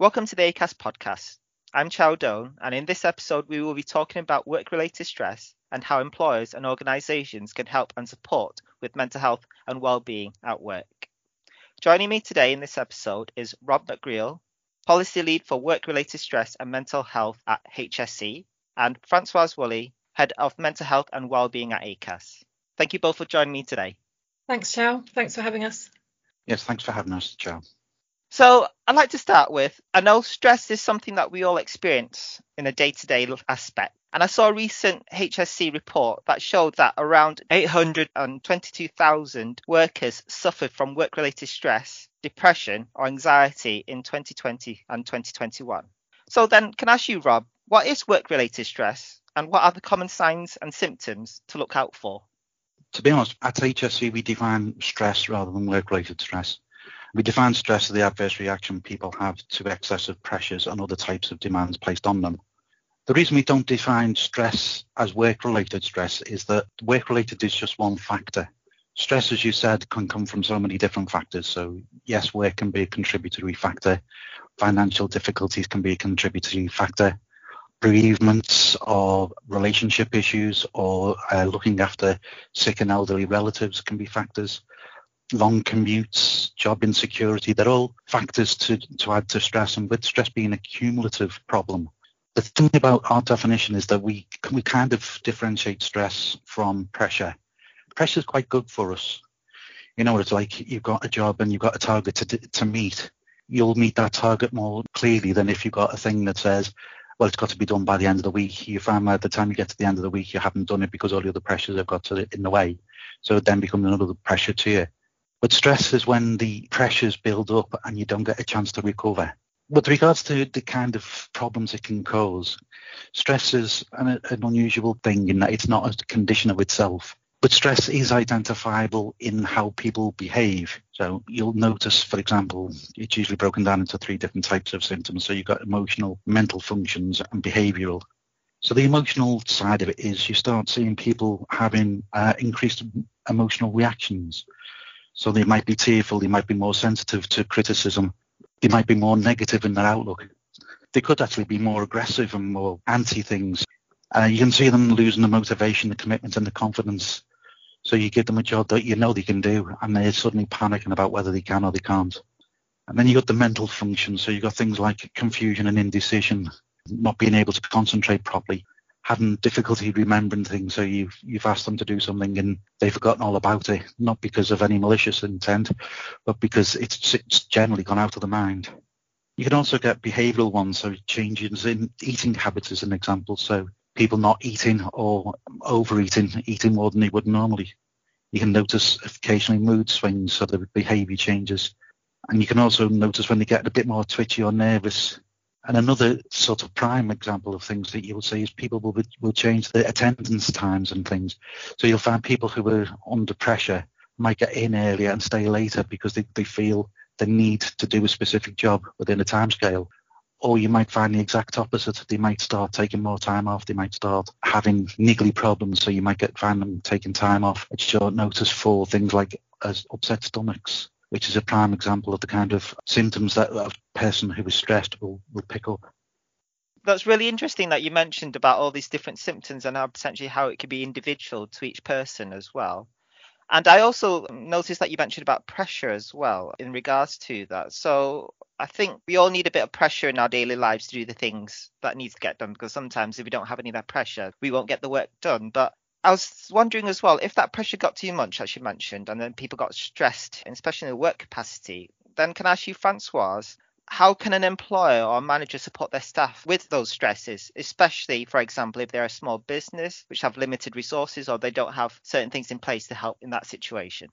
Welcome to the ACAS podcast. I'm Chow Doan, and in this episode we will be talking about work-related stress and how employers and organisations can help and support with mental health and well-being at work. Joining me today in this episode is Rob McGreal, Policy Lead for Work-Related Stress and Mental Health at HSE, and Francoise Woolley, Head of Mental Health and Wellbeing at ACAS. Thank you both for joining me today. Thanks, Chow. Thanks for having us. Yes, thanks for having us, Chow. So I'd like to start with, I know stress is something that we all experience in a day-to-day aspect. And I saw a recent HSE report that showed that around 822,000 workers suffered from work-related stress, depression or anxiety in 2020 and 2021. So then can I ask you, Rob, what is work-related stress and what are the common signs and symptoms to look out for? To be honest, at HSE we define stress rather than work-related stress. We define stress as the adverse reaction people have to excessive pressures and other types of demands placed on them. The reason we don't define stress as work-related stress is that work-related is just one factor. Stress, as you said, can come from so many different factors. So yes, work can be a contributory factor. Financial difficulties can be a contributory factor. Bereavements or relationship issues or looking after sick and elderly relatives can be factors. Long commutes, job insecurity, they're all factors to add to stress, and with stress being a cumulative problem. The thing about our definition is that we kind of differentiate stress from pressure. Pressure is quite good for us. You know, it's like you've got a job and you've got a target to meet. You'll meet that target more clearly than if you've got a thing that says, well, it's got to be done by the end of the week. You find by the time you get to the end of the week, you haven't done it because all the other pressures have got in the way. So it then becomes another pressure to you. But stress is when the pressures build up and you don't get a chance to recover. With regards to the kind of problems it can cause, stress is an unusual thing in that it's not a condition of itself. But stress is identifiable in how people behave. So you'll notice, for example, it's usually broken down into three different types of symptoms. So you've got emotional, mental functions and behavioural. So the emotional side of it is you start seeing people having increased emotional reactions. So they might be tearful, they might be more sensitive to criticism, they might be more negative in their outlook. They could actually be more aggressive and more anti-things. You can see them losing the motivation, the commitment and the confidence. So you give them a job that you know they can do and they're suddenly panicking about whether they can or they can't. And then you've got the mental function. So you've got things like confusion and indecision, not being able to concentrate properly, having difficulty remembering things, so you've asked them to do something and they've forgotten all about it, not because of any malicious intent, but because it's generally gone out of the mind. You can also get behavioural ones, so changes in eating habits is an example, so people not eating or overeating, eating more than they would normally. You can notice occasionally mood swings, so the behaviour changes, and you can also notice when they get a bit more twitchy or nervous. And another sort of prime example of things that you will see is people will change their attendance times and things. So you'll find people who are under pressure might get in earlier and stay later because they feel the need to do a specific job within a timescale. Or you might find the exact opposite. They might start taking more time off. They might start having niggly problems. So you might find them taking time off at short notice for things like upset stomachs, which is a prime example of the kind of symptoms that a person who is stressed will pick up. That's really interesting that you mentioned about all these different symptoms and how potentially how it could be individual to each person as well. And I also noticed that you mentioned about pressure as well in regards to that. So I think we all need a bit of pressure in our daily lives to do the things that need to get done, because sometimes if we don't have any of that pressure, we won't get the work done. But I was wondering as well, if that pressure got too much, as you mentioned, and then people got stressed, especially in the work capacity, then can I ask you, Francoise, how can an employer or manager support their staff with those stresses, especially, for example, if they're a small business which have limited resources or they don't have certain things in place to help in that situation?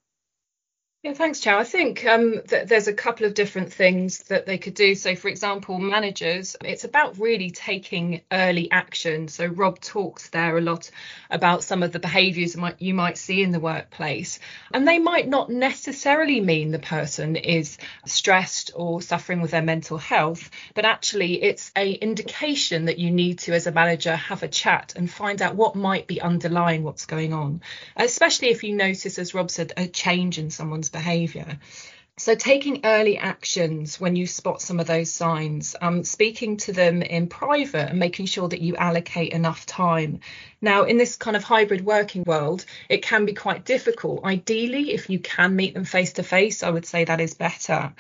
Yeah, thanks, Chow. I think there's a couple of different things that they could do. So, for example, managers, it's about really taking early action. So Rob talks there a lot about some of the behaviours you might see in the workplace. And they might not necessarily mean the person is stressed or suffering with their mental health, but actually it's an indication that you need to, as a manager, have a chat and find out what might be underlying what's going on, especially if you notice, as Rob said, a change in someone's behaviour. So taking early actions when you spot some of those signs, speaking to them in private and making sure that you allocate enough time. Now, in this kind of hybrid working world, it can be quite difficult. Ideally, if you can meet them face to face, I would say that is better.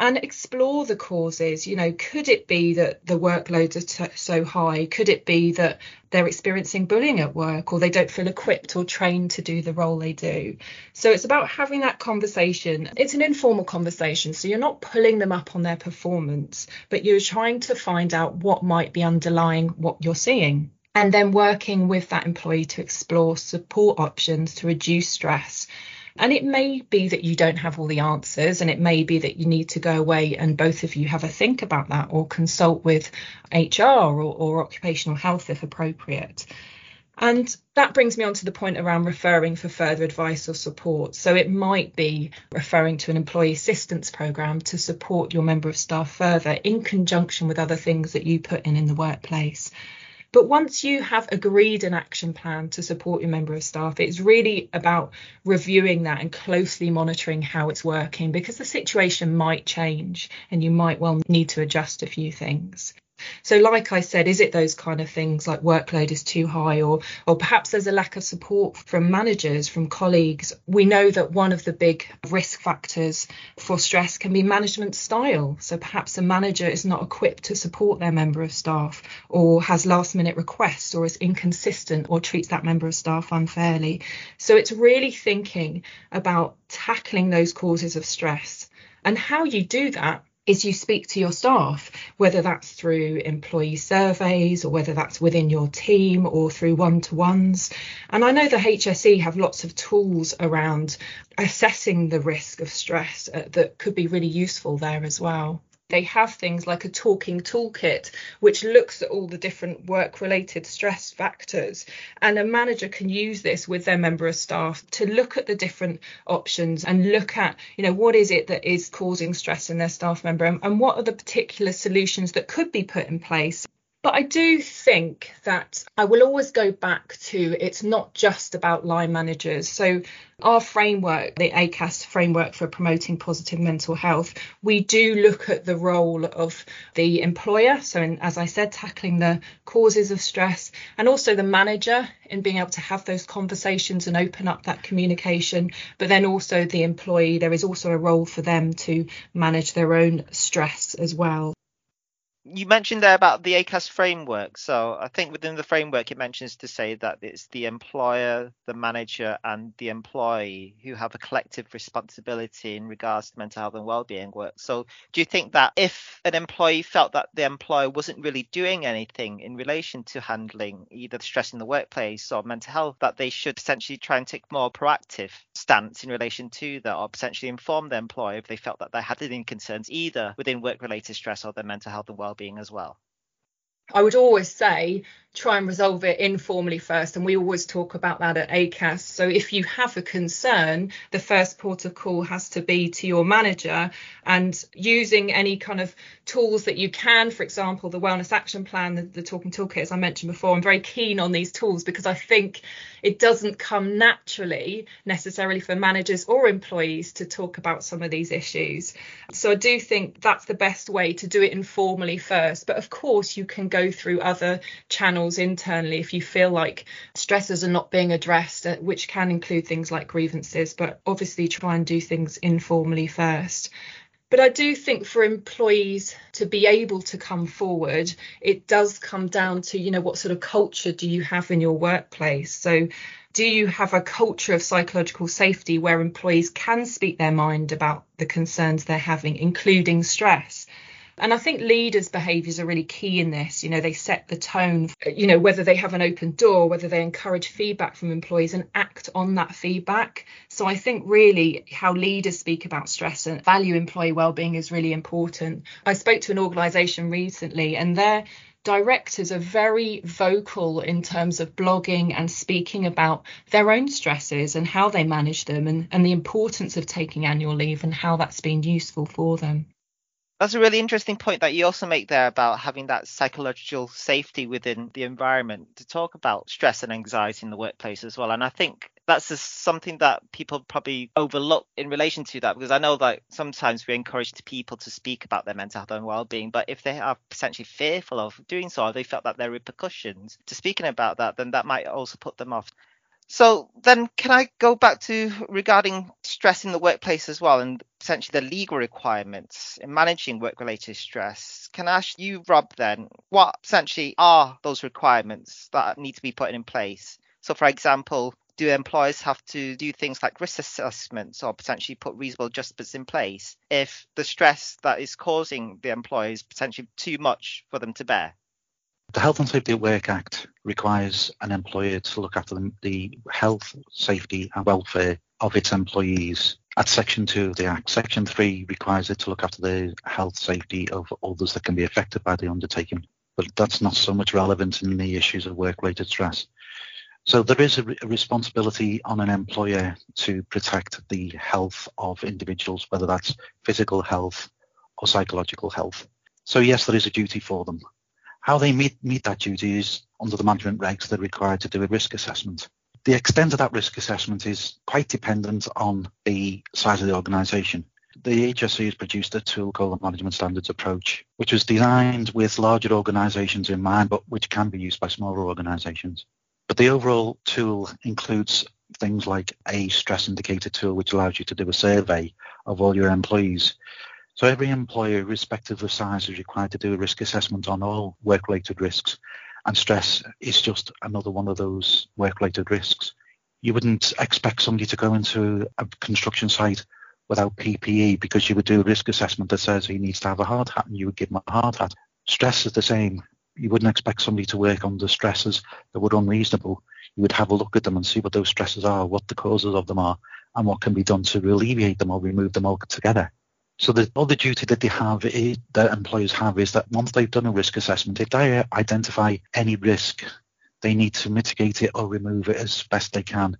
And explore the causes. You know, could it be that the workloads are so high? Could it be that they're experiencing bullying at work, or they don't feel equipped or trained to do the role they do? So it's about having that conversation. It's an informal conversation, so you're not pulling them up on their performance, but you're trying to find out what might be underlying what you're seeing. And then working with that employee to explore support options to reduce stress. And it may be that you don't have all the answers, and it may be that you need to go away and both of you have a think about that, or consult with HR or occupational health if appropriate. And that brings me on to the point around referring for further advice or support. So it might be referring to an employee assistance programme to support your member of staff further in conjunction with other things that you put in the workplace. But once you have agreed an action plan to support your member of staff, it's really about reviewing that and closely monitoring how it's working, because the situation might change and you might well need to adjust a few things. So like I said, is it those kind of things like workload is too high, or perhaps there's a lack of support from managers, from colleagues? We know that one of the big risk factors for stress can be management style. So perhaps a manager is not equipped to support their member of staff, or has last minute requests, or is inconsistent, or treats that member of staff unfairly. So it's really thinking about tackling those causes of stress. And how you do that is you speak to your staff, whether that's through employee surveys, or whether that's within your team, or through one-to-ones. And I know the HSE have lots of tools around assessing the risk of stress that could be really useful there as well. They have things like a talking toolkit, which looks at all the different work-related stress factors. And a manager can use this with their member of staff to look at the different options and look at, you know, what is it that is causing stress in their staff member, and what are the particular solutions that could be put in place. But I do think that I will always go back to, it's not just about line managers. So our framework, the ACAS framework for promoting positive mental health, we do look at the role of the employer. So as I said, tackling the causes of stress, and also the manager in being able to have those conversations and open up that communication. But then also the employee, there is also a role for them to manage their own stress as well. You mentioned there about the ACAS framework. So I think within the framework, it mentions to say that it's the employer, the manager and the employee who have a collective responsibility in regards to mental health and wellbeing work. So do you think that if an employee felt that the employer wasn't really doing anything in relation to handling either the stress in the workplace or mental health, that they should potentially try and take more proactive stance in relation to that, or potentially inform the employer if they felt that they had any concerns either within work-related stress or their mental health and wellbeing? As well, I would always say try and resolve it informally first, and we always talk about that at ACAS. So if you have a concern, the first port of call has to be to your manager, and using any kind of tools that you can, for example the wellness action plan, the talking toolkit, as I mentioned before. I'm very keen on these tools because I think it doesn't come naturally necessarily for managers or employees to talk about some of these issues. So I do think that's the best way, to do it informally first. But of course you can go through other channels internally if you feel like stresses are not being addressed, which can include things like grievances, but obviously try and do things informally first. But I do think for employees to be able to come forward, it does come down to, you know, what sort of culture do you have in your workplace? So do you have a culture of psychological safety where employees can speak their mind about the concerns they're having, including stress? And I think leaders' behaviours are really key in this. You know, they set the tone, you know, whether they have an open door, whether they encourage feedback from employees and act on that feedback. So I think really how leaders speak about stress and value employee wellbeing is really important. I spoke to an organisation recently, and their directors are very vocal in terms of blogging and speaking about their own stresses and how they manage them, and the importance of taking annual leave and how that's been useful for them. That's a really interesting point that you also make there about having that psychological safety within the environment to talk about stress and anxiety in the workplace as well. And I think that's just something that people probably overlook in relation to that, because I know that sometimes we encourage people to speak about their mental health and well-being, but if they are potentially fearful of doing so, or they felt that there are repercussions to speaking about that, then that might also put them off. So then can I go back to regarding stress in the workplace as well, and essentially the legal requirements in managing work-related stress? Can I ask you, Rob, then, what essentially are those requirements that need to be put in place? So, for example, do employers have to do things like risk assessments or potentially put reasonable adjustments in place if the stress that is causing the employer is potentially too much for them to bear? The Health and Safety at Work Act requires an employer to look after the health, safety and welfare of its employees. At Section 2 of the Act, Section 3 requires it to look after the health, safety of others that can be affected by the undertaking. But that's not so much relevant in the issues of work-related stress. So there is a responsibility on an employer to protect the health of individuals, whether that's physical health or psychological health. So yes, there is a duty for them. How they meet that duty is under the management regs. They're required to do a risk assessment. The extent of that risk assessment is quite dependent on the size of the organisation. The HSE has produced a tool called the Management Standards Approach, which was designed with larger organisations in mind, but which can be used by smaller organisations. But the overall tool includes things like a stress indicator tool, which allows you to do a survey of all your employees. So every employer, irrespective of size, is required to do a risk assessment on all work-related risks, and stress is just another one of those work-related risks. You wouldn't expect somebody to go into a construction site without PPE, because you would do a risk assessment that says he needs to have a hard hat, and you would give him a hard hat. Stress is the same. You wouldn't expect somebody to work under stresses that were unreasonable. You would have a look at them and see what those stresses are, what the causes of them are, and what can be done to alleviate them or remove them altogether. So the other duty that they have, that employers have, is that once they've done a risk assessment, if they identify any risk, they need to mitigate it or remove it as best they can.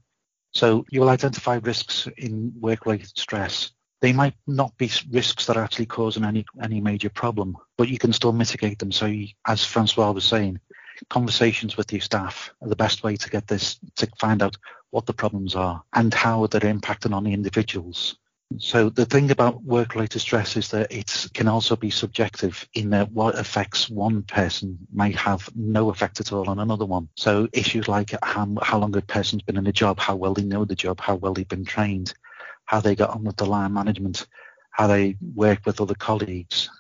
So you will identify risks in work-related stress. They might not be risks that are actually causing any major problem, but you can still mitigate them. So you, as Francoise was saying, conversations with your staff are the best way to get this, to find out what the problems are and how they're impacting on the individuals. So the thing about work-related stress is that it can also be subjective in that what affects one person may have no effect at all on another one. So issues like how long a person's been in a job, how well they know the job, how well they've been trained, how they got on with the line management, how they work with other colleagues,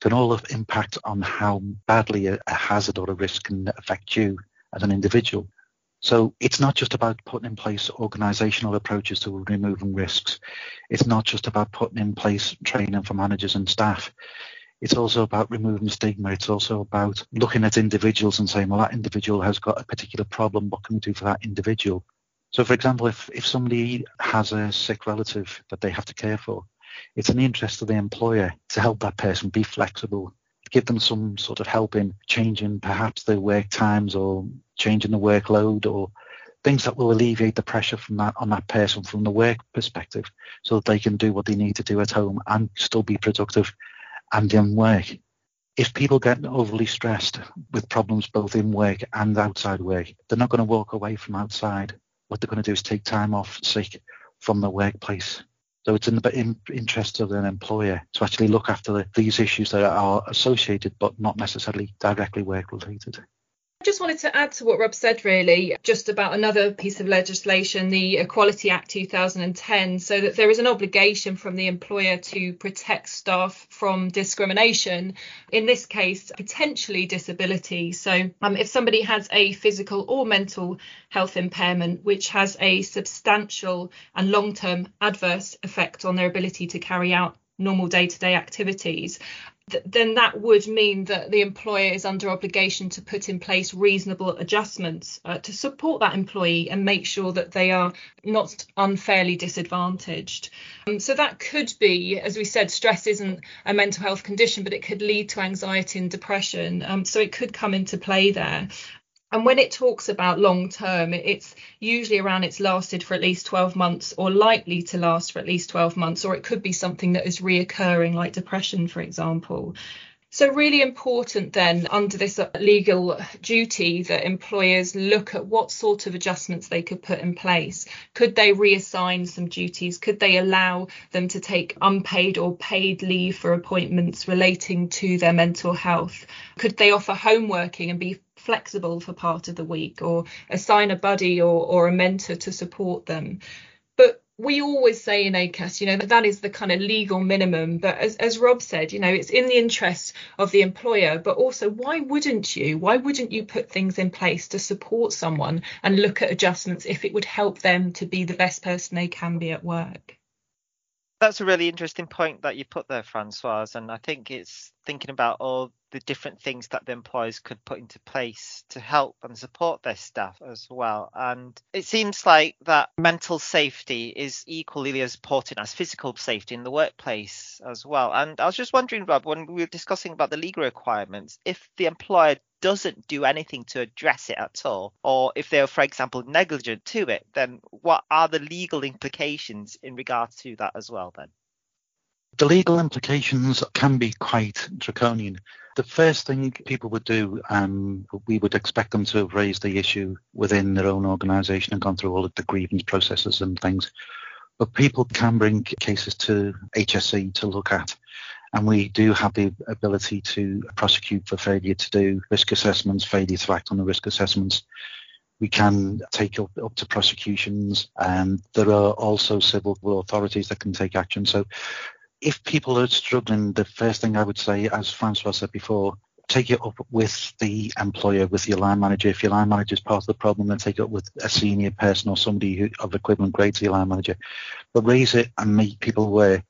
can all have impact on how badly a hazard or a risk can affect you as an individual. So it's not just about putting in place organisational approaches to removing risks. It's not just about putting in place training for managers and staff. It's also about removing stigma. It's also about looking at individuals and saying, well, that individual has got a particular problem. What can we do for that individual? So, for example, if somebody has a sick relative that they have to care for, it's in the interest of the employer to help that person be flexible, give them some sort of help in changing perhaps their work times or changing the workload or things that will alleviate the pressure from that on that person from the work perspective, so that they can do what they need to do at home and still be productive and in work. If people get overly stressed with problems both in work and outside work, they're not going to walk away from outside. What they're going to do is take time off sick from the workplace. So it's in the interest of an employer to actually look after these issues that are associated but not necessarily directly work-related. I just wanted to add to what Rob said, really, just about another piece of legislation, the Equality Act 2010, so that there is an obligation from the employer to protect staff from discrimination, in this case, potentially disability. So if somebody has a physical or mental health impairment, which has a substantial and long-term adverse effect on their ability to carry out normal day-to-day activities, then that would mean that the employer is under obligation to put in place reasonable adjustments to support that employee and make sure that they are not unfairly disadvantaged. So that could be, as we said, stress isn't a mental health condition, but it could lead to anxiety and depression. So it could come into play there. And when it talks about long term, it's usually around it's lasted for at least 12 months or likely to last for at least 12 months, or it could be something that is reoccurring like depression, for example. So really important then under this legal duty that employers look at what sort of adjustments they could put in place. Could they reassign some duties? Could they allow them to take unpaid or paid leave for appointments relating to their mental health? Could they offer home working and be flexible for part of the week or assign a buddy or a mentor to support them? But we always say in ACAS, that is the kind of legal minimum. But as Rob said, it's in the interest of the employer. But also, why wouldn't you put things in place to support someone and look at adjustments if it would help them to be the best person they can be at work? That's a really interesting point that you put there, Francoise. And I think it's thinking about all the different things that the employers could put into place to help and support their staff as well. And it seems like that mental safety is equally as important as physical safety in the workplace as well. And I was just wondering, Rob, when we were discussing about the legal requirements, if the employer doesn't do anything to address it at all, or if they're, for example, negligent to it, then what are the legal implications in regards to that as well then? The legal implications can be quite draconian. The first thing people would do, we would expect them to have raised the issue within their own organisation and gone through all of the grievance processes and things. But people can bring cases to HSE to look at. And we do have the ability to prosecute for failure to do risk assessments, failure to act on the risk assessments. We can take up to prosecutions, and there are also civil authorities that can take action. So if people are struggling, the first thing I would say, as Francois said before, take it up with the employer, with your line manager. If your line manager is part of the problem, then take it up with a senior person or somebody of equivalent grade to your line manager. But raise it and make people aware.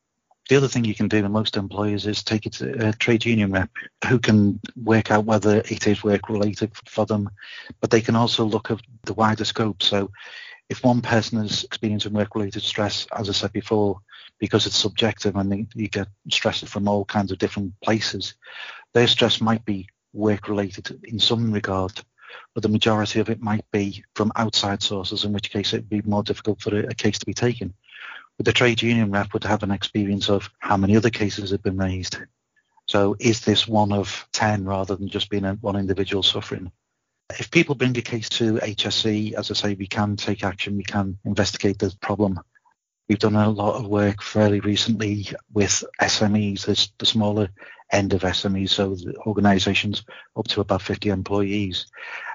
The other thing you can do with most employers is take it to a trade union rep who can work out whether it is work-related for them, but they can also look at the wider scope. So if one person is experiencing work-related stress, as I said before, because it's subjective and you get stress from all kinds of different places, their stress might be work-related in some regard, but the majority of it might be from outside sources, in which case it would be more difficult for a case to be taken. But the trade union rep would have an experience of how many other cases have been raised. So is this one of 10 rather than just being one individual suffering? If people bring a case to HSE, as I say, we can take action, we can investigate the problem. We've done a lot of work fairly recently with SMEs, the smaller end of SMEs, so the organisations up to about 50 employees.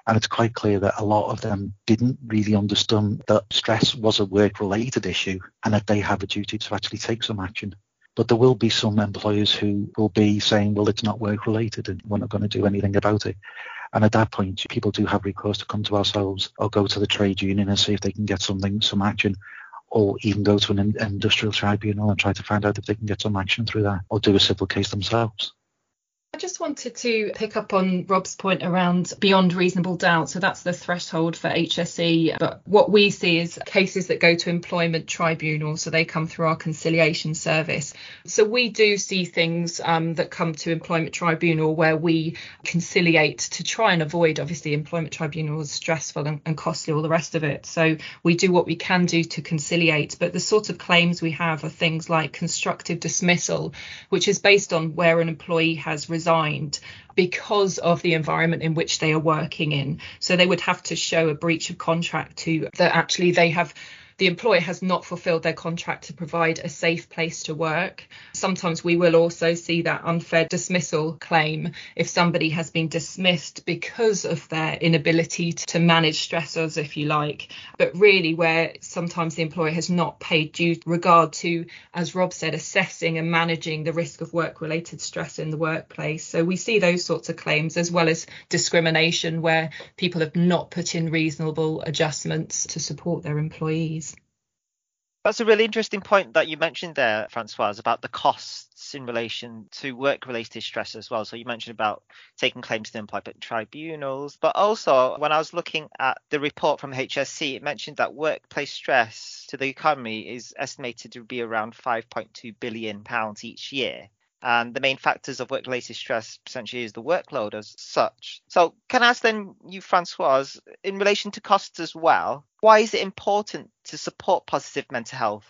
And it's quite clear that a lot of them didn't really understand that stress was a work-related issue and that they have a duty to actually take some action. But there will be some employers who will be saying, well, it's not work-related and we're not going to do anything about it. And at that point, people do have recourse to come to ourselves or go to the trade union and see if they can get some action, or even go to an industrial tribunal and try to find out if they can get some action through that, or do a civil case themselves. I just wanted to pick up on Rob's point around beyond reasonable doubt. So that's the threshold for HSE. But what we see is cases that go to employment tribunals. So they come through our conciliation service. So we do see things that come to employment tribunal where we conciliate to try and avoid, obviously, employment tribunal is stressful and costly, all the rest of it. So we do what we can do to conciliate. But the sort of claims we have are things like constructive dismissal, which is based on where an employee has resigned because of the environment in which they are working in. So they would have to show a breach of contract to that actually the employer has not fulfilled their contract to provide a safe place to work. Sometimes we will also see that unfair dismissal claim if somebody has been dismissed because of their inability to manage stressors, if you like, but really where sometimes the employer has not paid due regard to, as Rob said, assessing and managing the risk of work-related stress in the workplace. So we see those sorts of claims, as well as discrimination where people have not put in reasonable adjustments to support their employees. That's a really interesting point that you mentioned there, Francoise, about the costs in relation to work-related stress as well. So you mentioned about taking claims to employment tribunals, but also when I was looking at the report from HSE, it mentioned that workplace stress to the economy is estimated to be around £5.2 billion each year. And the main factors of work-related stress essentially is the workload as such. So can I ask then you, Francoise, in relation to costs as well, why is it important to support positive mental health?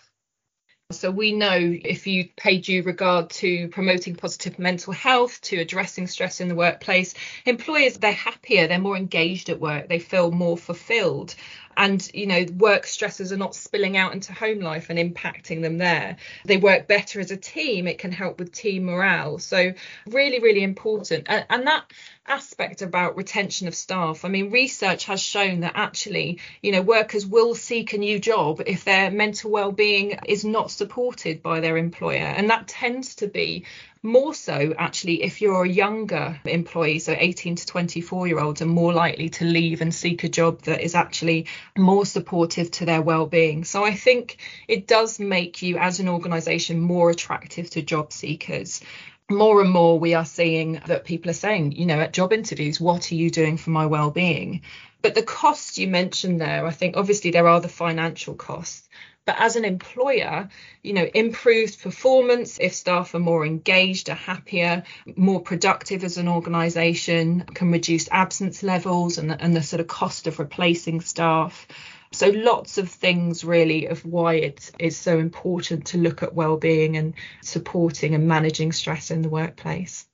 So we know if you pay due regard to promoting positive mental health, to addressing stress in the workplace, employers, they're happier, they're more engaged at work, they feel more fulfilled. And, you know, work stresses are not spilling out into home life and impacting them there. They work better as a team. It can help with team morale. So really, really important. And that aspect about retention of staff, I mean, research has shown that actually, you know, workers will seek a new job if their mental well-being is not supported by their employer. And that tends to be more so, actually, if you're a younger employee, so 18 to 24-year-olds are more likely to leave and seek a job that is actually more supportive to their well-being. So I think it does make you, as an organisation, more attractive to job seekers. More and more we are seeing that people are saying, you know, at job interviews, what are you doing for my well-being? But the costs you mentioned there, I think obviously there are the financial costs. But as an employer, you know, improved performance, if staff are more engaged, are happier, more productive as an organisation, can reduce absence levels and the sort of cost of replacing staff. So lots of things really of why it is so important to look at well-being and supporting and managing stress in the workplace.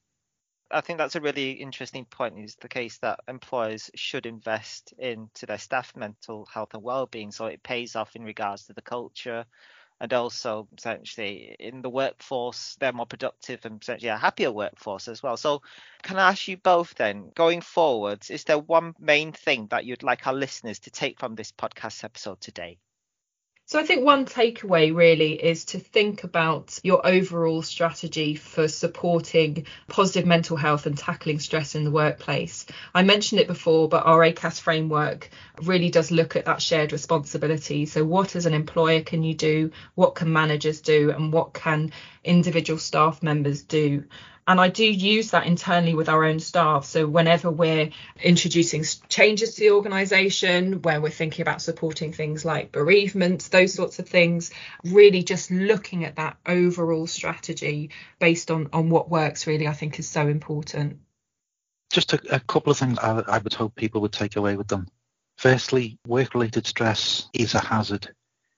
I think that's a really interesting point, is the case that employers should invest into their staff mental health and well-being so it pays off in regards to the culture, and also essentially in the workforce they're more productive and essentially a happier workforce as well. So can I ask you both then, going forwards, is there one main thing that you'd like our listeners to take from this podcast episode today? So I think one takeaway really is to think about your overall strategy for supporting positive mental health and tackling stress in the workplace. I mentioned it before, but our ACAS framework really does look at that shared responsibility. So what as an employer can you do? What can managers do? And what can individual staff members do? And I do use that internally with our own staff. So whenever we're introducing changes to the organisation, when we're thinking about supporting things like bereavements, those sorts of things, really just looking at that overall strategy based on what works really, I think, is so important. Just a couple of things I would hope people would take away with them. Firstly, work-related stress is a hazard.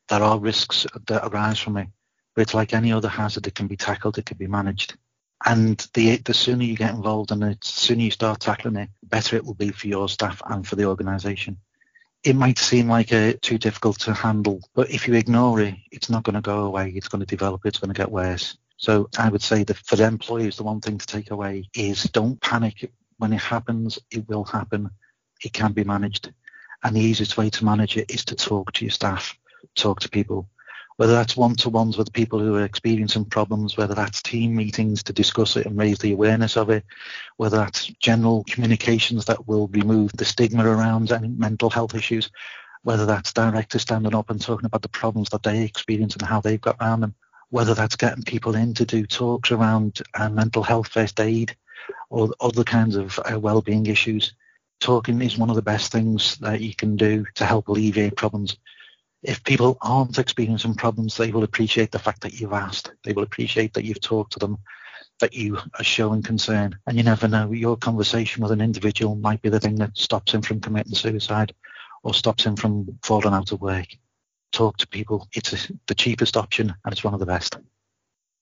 There are risks that arise from it, but it's like any other hazard. It can be tackled, it can be managed. And the sooner you get involved and the sooner you start tackling it, the better it will be for your staff and for the organisation. It might seem like too difficult to handle, but if you ignore it, it's not going to go away. It's going to develop. It's going to get worse. So I would say that for the employees, the one thing to take away is don't panic. When it happens, it will happen. It can be managed. And the easiest way to manage it is to talk to your staff, talk to people. Whether that's one-to-ones with people who are experiencing problems, whether that's team meetings to discuss it and raise the awareness of it, whether that's general communications that will remove the stigma around any mental health issues, whether that's directors standing up and talking about the problems that they experience and how they've got around them, whether that's getting people in to do talks around mental health first aid or other kinds of well-being issues. Talking is one of the best things that you can do to help alleviate problems. If people aren't experiencing problems, they will appreciate the fact that you've asked. They will appreciate that you've talked to them, that you are showing concern. And you never know, your conversation with an individual might be the thing that stops him from committing suicide or stops him from falling out of work. Talk to people. It's the cheapest option and it's one of the best.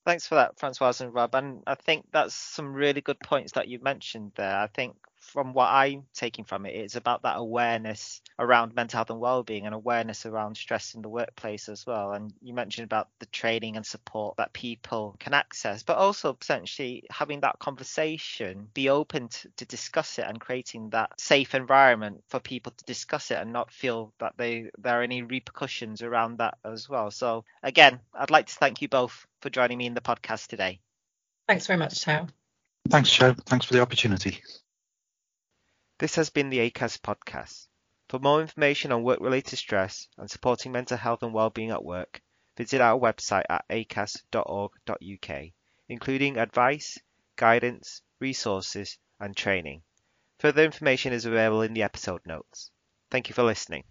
Thanks for that, Francoise and Rob. And I think that's some really good points that you mentioned there. I think from what I'm taking from it, it's about that awareness around mental health and well-being and awareness around stress in the workplace as well. And you mentioned about the training and support that people can access, but also potentially having that conversation, be open to discuss it and creating that safe environment for people to discuss it and not feel that there are any repercussions around that as well. So again, I'd like to thank you both for joining me in the podcast today. Thanks very much, Chow. Thanks, Chow. Thanks for the opportunity. This has been the ACAS podcast. For more information on work-related stress and supporting mental health and wellbeing at work, visit our website at acas.org.uk, including advice, guidance, resources and training. Further information is available in the episode notes. Thank you for listening.